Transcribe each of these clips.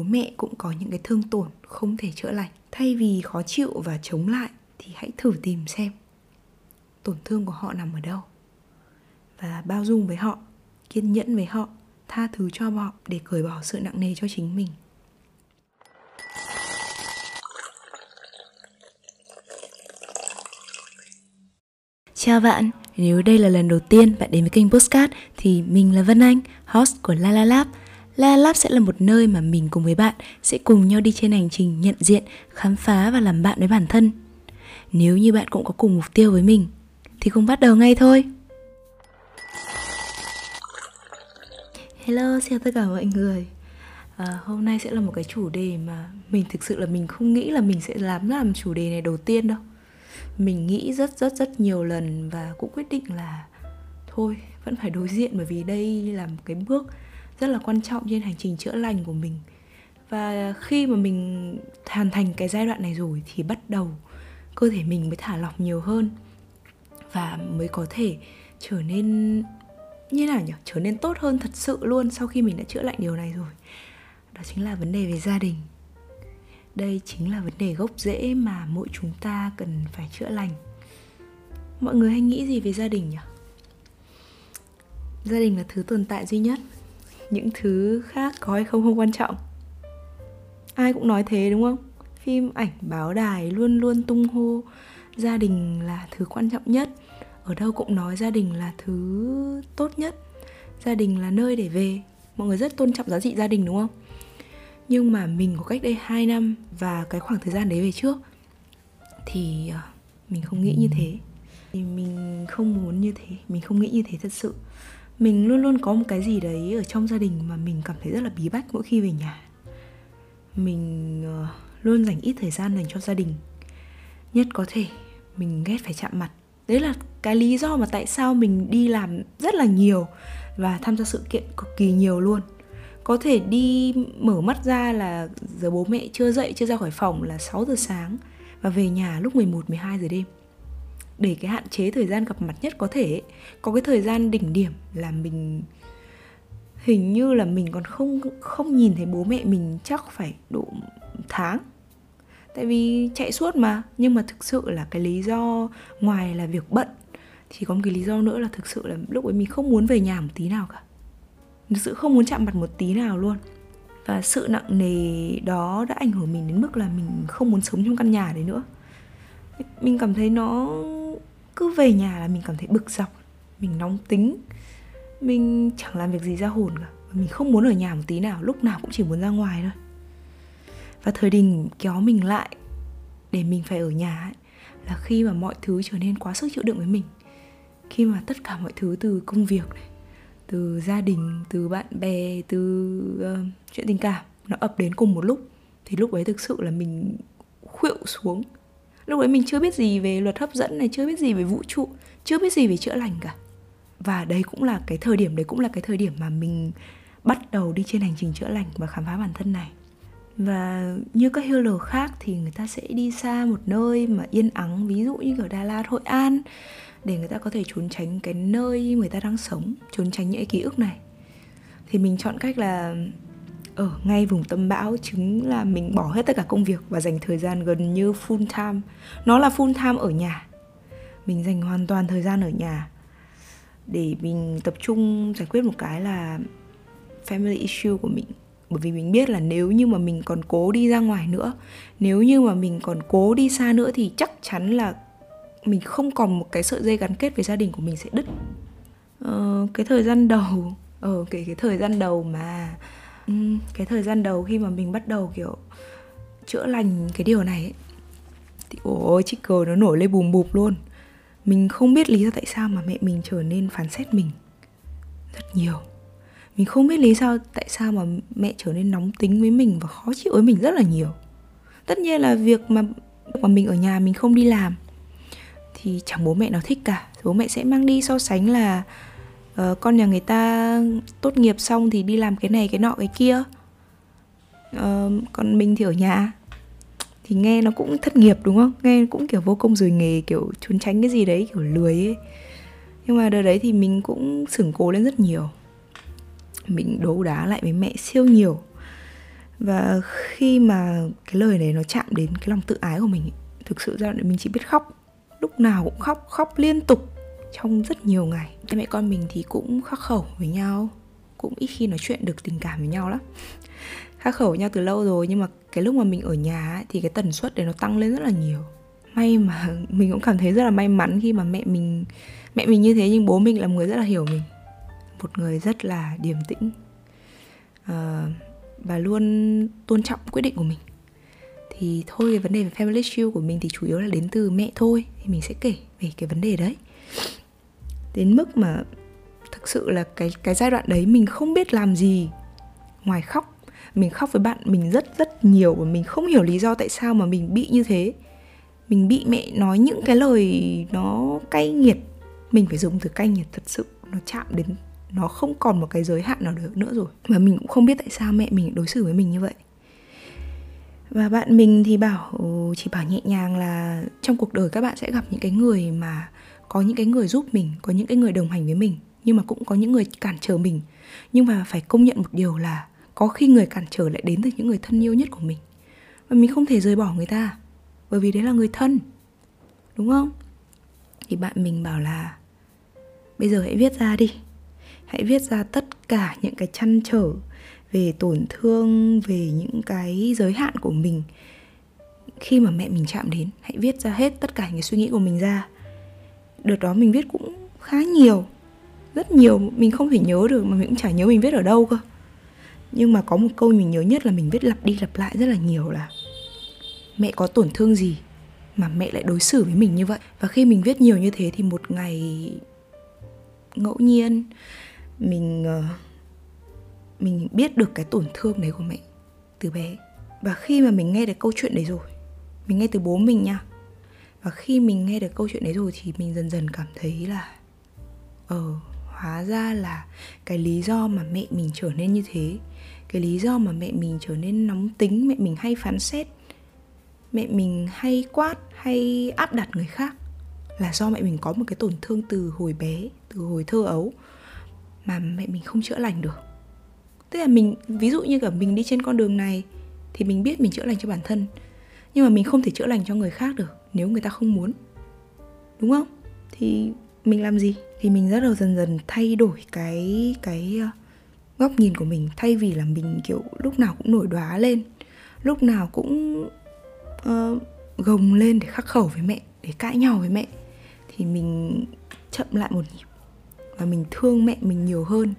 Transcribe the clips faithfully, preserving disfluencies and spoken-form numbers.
bố mẹ cũng có những cái thương tổn không thể chữa lành. Thay vì khó chịu và chống lại thì hãy thử tìm xem tổn thương của họ nằm ở đâu, và bao dung với họ, kiên nhẫn với họ, tha thứ cho họ để cởi bỏ sự nặng nề cho chính mình. Chào bạn, nếu đây là lần đầu tiên bạn đến với kênh Postcard thì mình là Vân Anh, host của La La Lab. La La Lab sẽ là một nơi mà mình cùng với bạn sẽ cùng nhau đi trên hành trình nhận diện, khám phá và làm bạn với bản thân. Nếu như bạn cũng có cùng mục tiêu với mình thì cùng bắt đầu ngay thôi. Hello, xin chào tất cả mọi người. À, hôm nay sẽ là một cái chủ đề mà mình thực sự là mình không nghĩ là mình sẽ dám làm chủ đề này đầu tiên đâu. Mình nghĩ rất rất rất nhiều lần và cũng quyết định là thôi vẫn phải đối diện, bởi vì đây là một cái bước rất là quan trọng trên hành trình chữa lành của mình. Và khi mà mình hoàn thành cái giai đoạn này rồi thì bắt đầu cơ thể mình mới thả lỏng nhiều hơn và mới có thể trở nên như nào nhỉ? Trở nên tốt hơn thật sự luôn sau khi mình đã chữa lành điều này rồi. Đó chính là vấn đề về gia đình. Đây chính là vấn đề gốc rễ mà mỗi chúng ta cần phải chữa lành. Mọi người hay nghĩ gì về gia đình nhỉ? Gia đình là thứ tồn tại duy nhất. Những thứ khác có hay không không quan trọng. Ai cũng nói thế đúng không? Phim ảnh, báo đài luôn luôn tung hô gia đình là thứ quan trọng nhất. Ở đâu cũng nói gia đình là thứ tốt nhất. Gia đình là nơi để về. Mọi người rất tôn trọng giá trị gia đình đúng không? Nhưng mà mình có cách đây hai năm và cái khoảng thời gian đấy về trước thì mình không nghĩ như thế. Mình không muốn như thế, mình không nghĩ như thế thật sự. Mình luôn luôn có một cái gì đấy ở trong gia đình mà mình cảm thấy rất là bí bách mỗi khi về nhà. Mình luôn dành ít thời gian dành cho gia đình nhất có thể. Mình ghét phải chạm mặt. Đấy là cái lý do mà tại sao mình đi làm rất là nhiều và tham gia sự kiện cực kỳ nhiều luôn. Có thể đi mở mắt ra là giờ bố mẹ chưa dậy, chưa ra khỏi phòng là sáu giờ sáng và về nhà lúc mười một, mười hai giờ đêm. Để cái hạn chế thời gian gặp mặt nhất có thể. Có cái thời gian đỉnh điểm là mình hình như là mình còn không không nhìn thấy bố mẹ mình chắc phải độ tháng. Tại vì chạy suốt mà. Nhưng mà thực sự là cái lý do ngoài là việc bận thì có một cái lý do nữa là thực sự là lúc ấy mình không muốn về nhà một tí nào cả. Thực sự không muốn chạm mặt một tí nào luôn. Và sự nặng nề đó đã ảnh hưởng mình đến mức là mình không muốn sống trong căn nhà đấy nữa. Mình cảm thấy nó cứ về nhà là mình cảm thấy bực dọc, mình nóng tính, mình chẳng làm việc gì ra hồn cả. Mình không muốn ở nhà một tí nào, lúc nào cũng chỉ muốn ra ngoài thôi. Và thời đình kéo mình lại để mình phải ở nhà ấy, là khi mà mọi thứ trở nên quá sức chịu đựng với mình. Khi mà tất cả mọi thứ từ công việc này, từ gia đình, từ bạn bè, từ uh, chuyện tình cảm nó ập đến cùng một lúc thì lúc ấy thực sự là mình khuỵu xuống. Lúc ấy mình chưa biết gì về luật hấp dẫn này, chưa biết gì về vũ trụ, chưa biết gì về chữa lành cả. Và đấy cũng là cái thời điểm, đấy cũng là cái thời điểm mà mình bắt đầu đi trên hành trình chữa lành và khám phá bản thân này. Và như các healer khác thì người ta sẽ đi xa một nơi mà yên ắng, ví dụ như ở Đà Lạt, Hội An, để người ta có thể trốn tránh cái nơi người ta đang sống, trốn tránh những cái ký ức này. Thì mình chọn cách là ở ngay vùng tâm bão, chính là mình bỏ hết tất cả công việc và dành thời gian gần như full time. Nó là full time ở nhà. Mình dành hoàn toàn thời gian ở nhà để mình tập trung giải quyết một cái là family issue của mình. Bởi vì mình biết là nếu như mà mình còn cố đi ra ngoài nữa, nếu như mà mình còn cố đi xa nữa thì chắc chắn là mình không còn một cái sợi dây gắn kết với gia đình của mình sẽ đứt. Ờ, cái thời gian đầu, ờ, cái, cái thời gian đầu mà um, cái thời gian đầu khi mà mình bắt đầu kiểu chữa lành cái điều này ấy, thì ôi chiếc cờ nó nổi lên bùm bụp luôn. Mình không biết lý do tại sao mà mẹ mình trở nên phán xét mình rất nhiều. Mình không biết lý do tại sao mà mẹ trở nên nóng tính với mình và khó chịu với mình rất là nhiều. Tất nhiên là việc mà, mà mình ở nhà mình không đi làm thì chẳng bố mẹ nào thích cả. Bố mẹ sẽ mang đi so sánh là uh, con nhà người ta tốt nghiệp xong thì đi làm cái này, cái nọ, cái kia, uh, còn mình thì ở nhà. Thì nghe nó cũng thất nghiệp đúng không? Nghe cũng kiểu vô công rồi nghề, kiểu trốn tránh cái gì đấy, kiểu lười ấy. Nhưng mà đợt đấy thì mình cũng sửng cố lên rất nhiều. Mình đấu đá lại với mẹ siêu nhiều. Và khi mà cái lời này nó chạm đến cái lòng tự ái của mình ấy, thực sự ra mình chỉ biết khóc, lúc nào cũng khóc, khóc liên tục trong rất nhiều ngày. Thế mẹ con mình thì cũng khắc khẩu với nhau, cũng ít khi nói chuyện được tình cảm với nhau lắm. Khắc khẩu với nhau từ lâu rồi, nhưng mà cái lúc mà mình ở nhà ấy, thì cái tần suất đấy nó tăng lên rất là nhiều. May mà mình cũng cảm thấy rất là may mắn khi mà mẹ mình mẹ mình như thế, nhưng bố mình là một người rất là hiểu mình, một người rất là điềm tĩnh à, và luôn tôn trọng quyết định của mình. Thì thôi, cái vấn đề về family issue của mình thì chủ yếu là đến từ mẹ thôi, thì mình sẽ kể về cái vấn đề đấy. Đến mức mà thực sự là cái, cái giai đoạn đấy mình không biết làm gì ngoài khóc. Mình khóc với bạn mình rất rất nhiều và mình không hiểu lý do tại sao mà mình bị như thế. Mình bị mẹ nói những cái lời nó cay nghiệt. Mình phải dùng từ cay nghiệt, thật sự nó chạm đến, nó không còn một cái giới hạn nào được nữa rồi. Và mình cũng không biết tại sao mẹ mình đối xử với mình như vậy. Và bạn mình thì bảo, chỉ bảo nhẹ nhàng là trong cuộc đời các bạn sẽ gặp những cái người mà có những cái người giúp mình, có những cái người đồng hành với mình, nhưng mà cũng có những người cản trở mình. Nhưng mà phải công nhận một điều là có khi người cản trở lại đến từ những người thân yêu nhất của mình. Và mình không thể rời bỏ người ta, bởi vì đấy là người thân, đúng không? Thì bạn mình bảo là bây giờ hãy viết ra đi. Hãy viết ra tất cả những cái trăn trở về tổn thương, về những cái giới hạn của mình khi mà mẹ mình chạm đến. Hãy viết ra hết tất cả những cái suy nghĩ của mình ra. Đợt đó mình viết cũng khá nhiều, rất nhiều, mình không thể nhớ được, mà mình cũng chả nhớ mình viết ở đâu cơ. Nhưng mà có một câu mình nhớ nhất là mình viết lặp đi lặp lại rất là nhiều là mẹ có tổn thương gì mà mẹ lại đối xử với mình như vậy. Và khi mình viết nhiều như thế thì một ngày ngẫu nhiên mình mình biết được cái tổn thương đấy của mẹ từ bé. Và khi mà mình nghe được câu chuyện đấy rồi, mình nghe từ bố mình nha, và khi mình nghe được câu chuyện đấy rồi thì mình dần dần cảm thấy là Ờ, hóa ra là cái lý do mà mẹ mình trở nên như thế, cái lý do mà mẹ mình trở nên nóng tính, mẹ mình hay phán xét, mẹ mình hay quát, hay áp đặt người khác, là do mẹ mình có một cái tổn thương từ hồi bé, từ hồi thơ ấu mà mẹ mình không chữa lành được. Tức là mình, ví dụ như cả mình đi trên con đường này thì mình biết mình chữa lành cho bản thân, nhưng mà mình không thể chữa lành cho người khác được nếu người ta không muốn, đúng không? Thì mình làm gì? Thì mình rất là dần dần thay đổi cái, cái góc nhìn của mình. Thay vì là mình kiểu lúc nào cũng nổi đoá lên, lúc nào cũng uh, gồng lên để khắc khẩu với mẹ, để cãi nhau với mẹ, thì mình chậm lại một nhịp và mình thương mẹ mình nhiều hơn.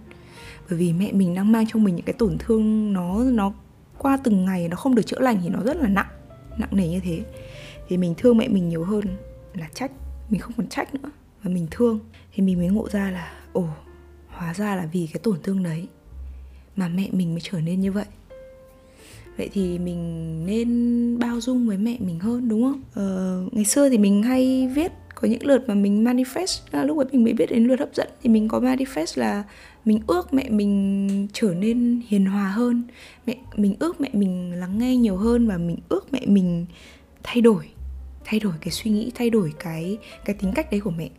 Bởi vì mẹ mình đang mang trong mình những cái tổn thương nó, nó qua từng ngày, nó không được chữa lành thì nó rất là nặng, nặng nề như thế. Thì mình thương mẹ mình nhiều hơn là trách. Mình không còn trách nữa và mình thương. Thì mình mới ngộ ra là ồ, hóa ra là vì cái tổn thương đấy mà mẹ mình mới trở nên như vậy. Vậy thì mình nên bao dung với mẹ mình hơn, đúng không? Ờ, ngày xưa thì mình hay viết, có những lượt mà mình manifest là lúc ấy mình mới biết đến luật hấp dẫn, thì mình có manifest là mình ước mẹ mình trở nên hiền hòa hơn, mẹ mình ước mẹ mình lắng nghe nhiều hơn, và mình ước mẹ mình thay đổi, thay đổi cái suy nghĩ, thay đổi cái cái tính cách đấy của mẹ.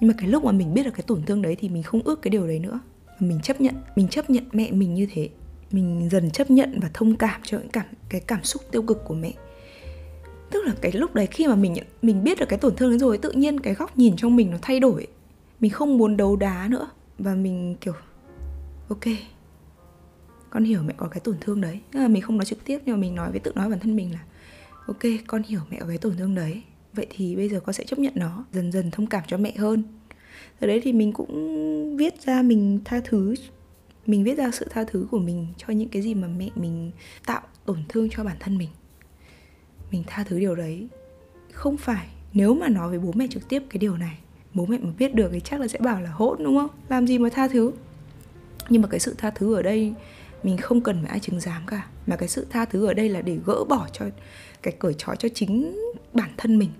Nhưng mà cái lúc mà mình biết được cái tổn thương đấy thì mình không ước cái điều đấy nữa. Mình chấp nhận, mình chấp nhận mẹ mình như thế. Mình dần chấp nhận và thông cảm cho những cảm, cái cảm xúc tiêu cực của mẹ. Tức là cái lúc đấy khi mà mình mình biết được cái tổn thương đấy rồi, tự nhiên cái góc nhìn trong mình nó thay đổi. Mình không muốn đấu đá nữa và mình kiểu ok, con hiểu mẹ có cái tổn thương đấy. À, mình không nói trực tiếp nhưng mà mình nói với tự nói bản thân mình là ok, con hiểu mẹ có cái tổn thương đấy. Vậy thì bây giờ con sẽ chấp nhận nó, dần dần thông cảm cho mẹ hơn. Rồi đấy thì mình cũng viết ra mình tha thứ. Mình viết ra sự tha thứ của mình cho những cái gì mà mẹ mình tạo tổn thương cho bản thân mình. Mình tha thứ điều đấy. Không phải, nếu mà nói với bố mẹ trực tiếp cái điều này, bố mẹ mà biết được thì chắc là sẽ bảo là hỗn, đúng không? Làm gì mà tha thứ. Nhưng mà cái sự tha thứ ở đây mình không cần phải ai chứng giám cả, mà cái sự tha thứ ở đây là để gỡ bỏ cho cái cởi trói cho chính bản thân mình,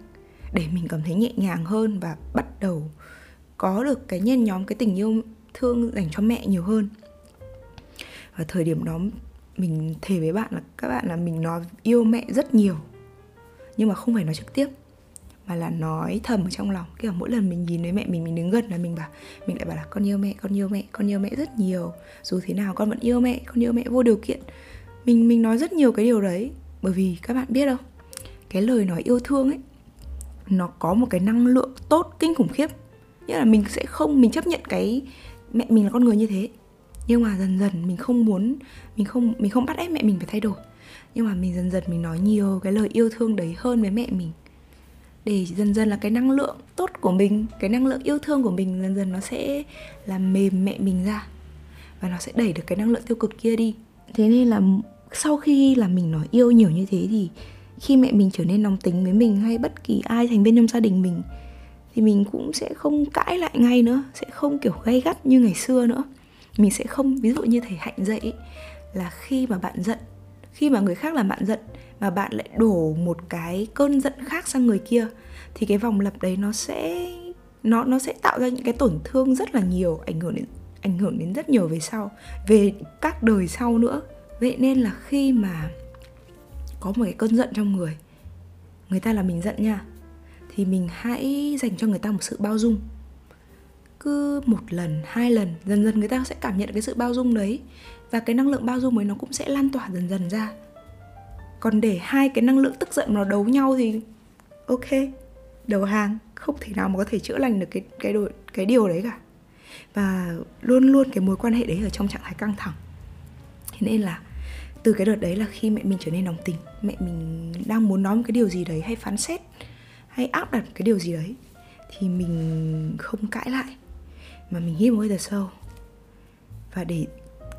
để mình cảm thấy nhẹ nhàng hơn và bắt đầu có được cái nhen nhóm cái tình yêu thương dành cho mẹ nhiều hơn. Và thời điểm đó mình thề với bạn là các bạn là mình nói yêu mẹ rất nhiều, nhưng mà không phải nói trực tiếp mà là nói thầm ở trong lòng. Kiểu mỗi lần mình nhìn thấy mẹ mình, mình đứng gần là mình bảo, mình lại bảo là con yêu mẹ, con yêu mẹ, con yêu mẹ rất nhiều. Dù thế nào con vẫn yêu mẹ, con yêu mẹ vô điều kiện. Mình mình nói rất nhiều cái điều đấy. Bởi vì các bạn biết không, cái lời nói yêu thương ấy, nó có một cái năng lượng tốt kinh khủng khiếp. Nghĩa là mình sẽ không, mình chấp nhận cái mẹ mình là con người như thế, nhưng mà dần dần mình không muốn, Mình không mình không bắt ép mẹ mình phải thay đổi. Nhưng mà mình dần dần mình nói nhiều cái lời yêu thương đấy hơn với mẹ mình, để dần dần là cái năng lượng tốt của mình, cái năng lượng yêu thương của mình dần dần nó sẽ làm mềm mẹ mình ra, và nó sẽ đẩy được cái năng lượng tiêu cực kia đi. Thế nên là sau khi là mình nói yêu nhiều như thế thì khi mẹ mình trở nên nóng tính với mình hay bất kỳ ai thành viên trong gia đình mình, thì mình cũng sẽ không cãi lại ngay nữa, sẽ không kiểu gay gắt như ngày xưa nữa. Mình sẽ không, ví dụ như thầy Hạnh dạy ấy, là khi mà bạn giận, khi mà người khác làm bạn giận mà bạn lại đổ một cái cơn giận khác sang người kia, thì cái vòng lặp đấy nó sẽ Nó nó sẽ tạo ra những cái tổn thương rất là nhiều, ảnh hưởng đến ảnh hưởng đến rất nhiều về sau, về các đời sau nữa. Vậy nên là khi mà có một cái cơn giận trong người, người ta làm mình giận nha, thì mình hãy dành cho người ta một sự bao dung. Cứ một lần, hai lần, dần dần người ta sẽ cảm nhận cái sự bao dung đấy, và cái năng lượng bao dung ấy nó cũng sẽ lan tỏa dần dần ra. Còn để hai cái năng lượng tức giận nó đấu nhau thì ok, đầu hàng, không thể nào mà có thể chữa lành được cái, cái, đồ, cái điều đấy cả. Và luôn luôn cái mối quan hệ đấy ở trong trạng thái căng thẳng. Thế nên là từ cái đợt đấy là khi mẹ mình trở nên nóng tính, mẹ mình đang muốn nói một cái điều gì đấy hay phán xét hay áp đặt cái điều gì đấy, thì mình không cãi lại, mà mình hít một hơi thật sâu. Và để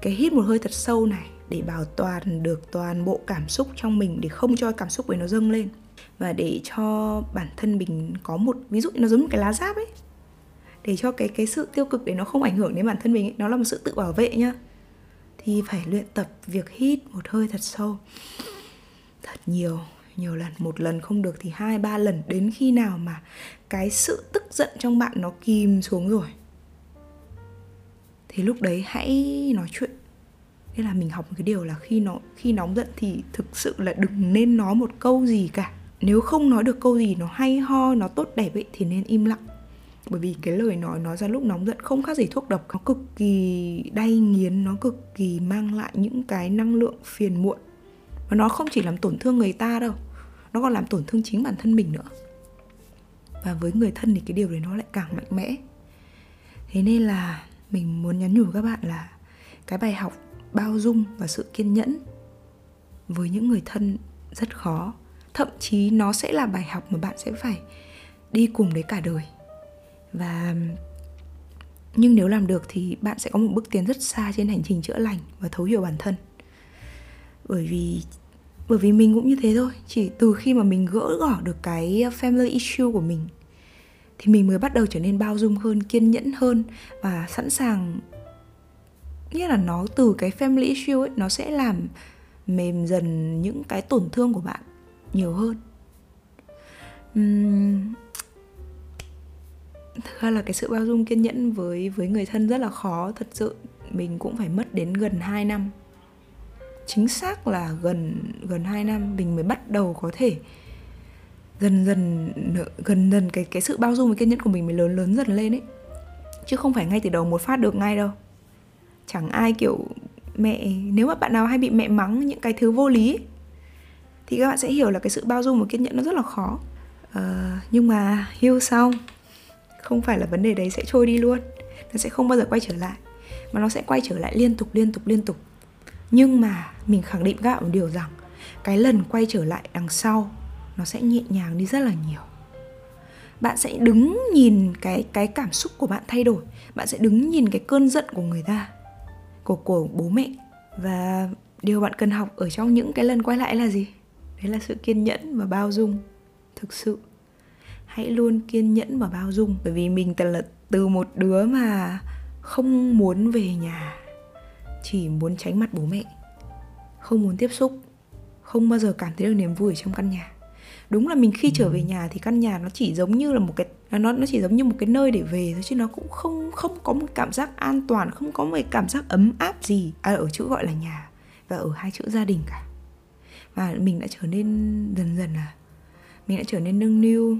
cái hít một hơi thật sâu này, để bảo toàn được toàn bộ cảm xúc trong mình, để không cho cảm xúc ấy nó dâng lên, và để cho bản thân mình có một, ví dụ nó giống một cái lá giáp ấy, để cho cái, cái sự tiêu cực để nó không ảnh hưởng đến bản thân mình ấy. Nó là một sự tự bảo vệ nhá. Thì phải luyện tập việc hít một hơi thật sâu, thật nhiều, nhiều lần. Một lần không được thì hai, ba lần, đến khi nào mà cái sự tức giận trong bạn nó kìm xuống rồi thì lúc đấy hãy nói chuyện. Nên là mình học một cái điều là khi, nó, khi nóng giận thì thực sự là đừng nên nói một câu gì cả. Nếu không nói được câu gì nó hay ho, nó tốt đẹp ấy, thì nên im lặng. Bởi vì cái lời nói nói ra lúc nóng giận không khác gì thuốc độc. Nó cực kỳ đay nghiến, nó cực kỳ mang lại những cái năng lượng phiền muộn. Và nó không chỉ làm tổn thương người ta đâu, nó còn làm tổn thương chính bản thân mình nữa. Và với người thân thì cái điều đấy nó lại càng mạnh mẽ. Thế nên là mình muốn nhắn nhủ các bạn là cái bài học bao dung và sự kiên nhẫn với những người thân rất khó. Thậm chí nó sẽ là bài học mà bạn sẽ phải đi cùng đấy cả đời. Và nhưng nếu làm được thì bạn sẽ có một bước tiến rất xa trên hành trình chữa lành và thấu hiểu bản thân. Bởi vì bởi vì mình cũng như thế thôi, chỉ từ khi mà mình gỡ gỏ được cái family issue của mình thì mình mới bắt đầu trở nên bao dung hơn, kiên nhẫn hơn và sẵn sàng. Nghĩa là nó từ cái family issue ấy, nó sẽ làm mềm dần những cái tổn thương của bạn nhiều hơn. Uhm... Thực ra là cái sự bao dung kiên nhẫn với, với người thân rất là khó. Thật sự mình cũng phải mất đến gần hai năm. Chính xác là gần, gần hai năm mình mới bắt đầu có thể Dần dần Gần dần cái, cái sự bao dung và kiên nhẫn của mình mới lớn lớn dần lên ấy. Chứ không phải ngay từ đầu một phát được ngay đâu. Chẳng ai kiểu mẹ, nếu mà bạn nào hay bị mẹ mắng những cái thứ vô lý ấy, thì các bạn sẽ hiểu là cái sự bao dung và kiên nhẫn nó rất là khó. à, Nhưng mà heal xong, không phải là vấn đề đấy sẽ trôi đi luôn, nó sẽ không bao giờ quay trở lại, mà nó sẽ quay trở lại liên tục liên tục liên tục. Nhưng mà mình khẳng định các bạn một điều rằng cái lần quay trở lại đằng sau nó sẽ nhẹ nhàng đi rất là nhiều. Bạn sẽ đứng nhìn cái, cái cảm xúc của bạn thay đổi, bạn sẽ đứng nhìn cái cơn giận của người ta, của, của bố mẹ. Và điều bạn cần học ở trong những cái lần quay lại là gì? Đấy là sự kiên nhẫn và bao dung. Thực sự hãy luôn kiên nhẫn và bao dung. Bởi vì mình là từ một đứa mà không muốn về nhà, chỉ muốn tránh mặt bố mẹ, không muốn tiếp xúc, không bao giờ cảm thấy được niềm vui ở trong căn nhà. Đúng là mình khi trở về nhà thì căn nhà nó chỉ giống như là một cái Nó, nó chỉ giống như một cái nơi để về thôi, chứ nó cũng không, không có một cảm giác an toàn, không có một cảm giác ấm áp gì à, ở chữ gọi là nhà và ở hai chữ gia đình cả. Và mình đã trở nên dần dần là Mình đã trở nên nâng niu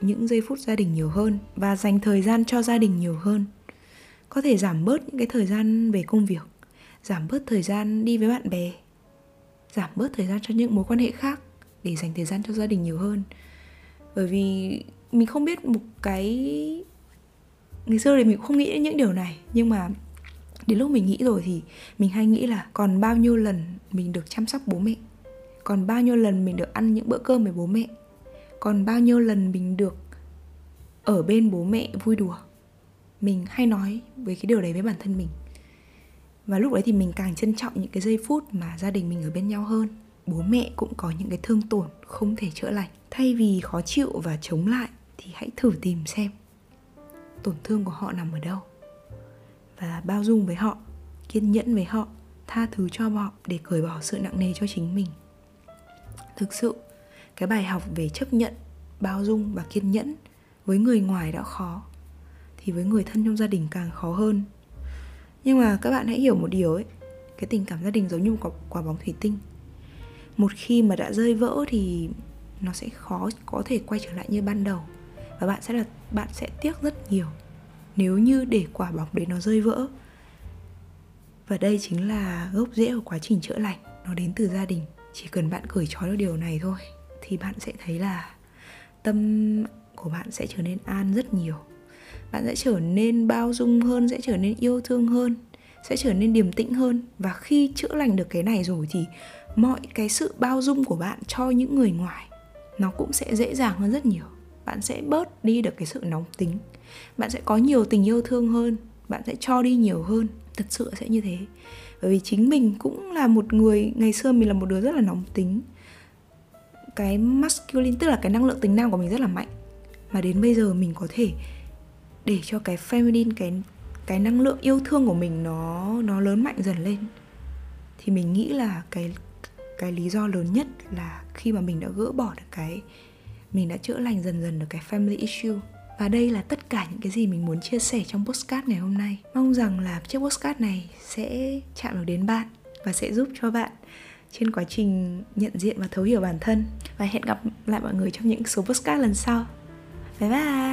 những giây phút gia đình nhiều hơn và dành thời gian cho gia đình nhiều hơn. Có thể giảm bớt những cái thời gian về công việc, giảm bớt thời gian đi với bạn bè, giảm bớt thời gian cho những mối quan hệ khác để dành thời gian cho gia đình nhiều hơn. Bởi vì mình không biết một cái... Ngày xưa thì mình cũng không nghĩ đến những điều này, nhưng mà đến lúc mình nghĩ rồi thì mình hay nghĩ là còn bao nhiêu lần mình được chăm sóc bố mẹ, còn bao nhiêu lần mình được ăn những bữa cơm với bố mẹ, còn bao nhiêu lần mình được ở bên bố mẹ vui đùa. Mình hay nói với cái điều đấy với bản thân mình. Và lúc đấy thì mình càng trân trọng những cái giây phút mà gia đình mình ở bên nhau hơn. Bố mẹ cũng có những cái thương tổn không thể chữa lành. Thay vì khó chịu và chống lại thì hãy thử tìm xem tổn thương của họ nằm ở đâu, và bao dung với họ, kiên nhẫn với họ, tha thứ cho họ để cởi bỏ sự nặng nề cho chính mình. Thực sự, cái bài học về chấp nhận, bao dung và kiên nhẫn với người ngoài đã khó, thì với người thân trong gia đình càng khó hơn. Nhưng mà các bạn hãy hiểu một điều ấy, cái tình cảm gia đình giống như một quả bóng thủy tinh. Một khi mà đã rơi vỡ thì nó sẽ khó có thể quay trở lại như ban đầu, và bạn sẽ là bạn sẽ tiếc rất nhiều nếu như để quả bóng đấy nó rơi vỡ. Và đây chính là gốc rễ của quá trình chữa lành, nó đến từ gia đình. Chỉ cần bạn cởi trói được điều này thôi thì bạn sẽ thấy là tâm của bạn sẽ trở nên an rất nhiều. Bạn sẽ trở nên bao dung hơn, sẽ trở nên yêu thương hơn, sẽ trở nên điềm tĩnh hơn. Và khi chữa lành được cái này rồi thì mọi cái sự bao dung của bạn cho những người ngoài nó cũng sẽ dễ dàng hơn rất nhiều. Bạn sẽ bớt đi được cái sự nóng tính, bạn sẽ có nhiều tình yêu thương hơn, bạn sẽ cho đi nhiều hơn. Thật sự sẽ như thế. Bởi vì chính mình cũng là một người, ngày xưa mình là một đứa rất là nóng tính. Cái masculine, tức là cái năng lượng tính nam của mình rất là mạnh. Mà đến bây giờ mình có thể để cho cái feminine, cái, cái năng lượng yêu thương của mình nó, nó lớn mạnh dần lên. Thì mình nghĩ là cái, cái lý do lớn nhất là khi mà mình đã gỡ bỏ được cái, mình đã chữa lành dần dần được cái family issue. Và đây là tất cả những cái gì mình muốn chia sẻ trong podcast ngày hôm nay. Mong rằng là chiếc podcast này sẽ chạm được đến bạn và sẽ giúp cho bạn trên quá trình nhận diện và thấu hiểu bản thân. Và hẹn gặp lại mọi người trong những số podcast lần sau. Bye bye!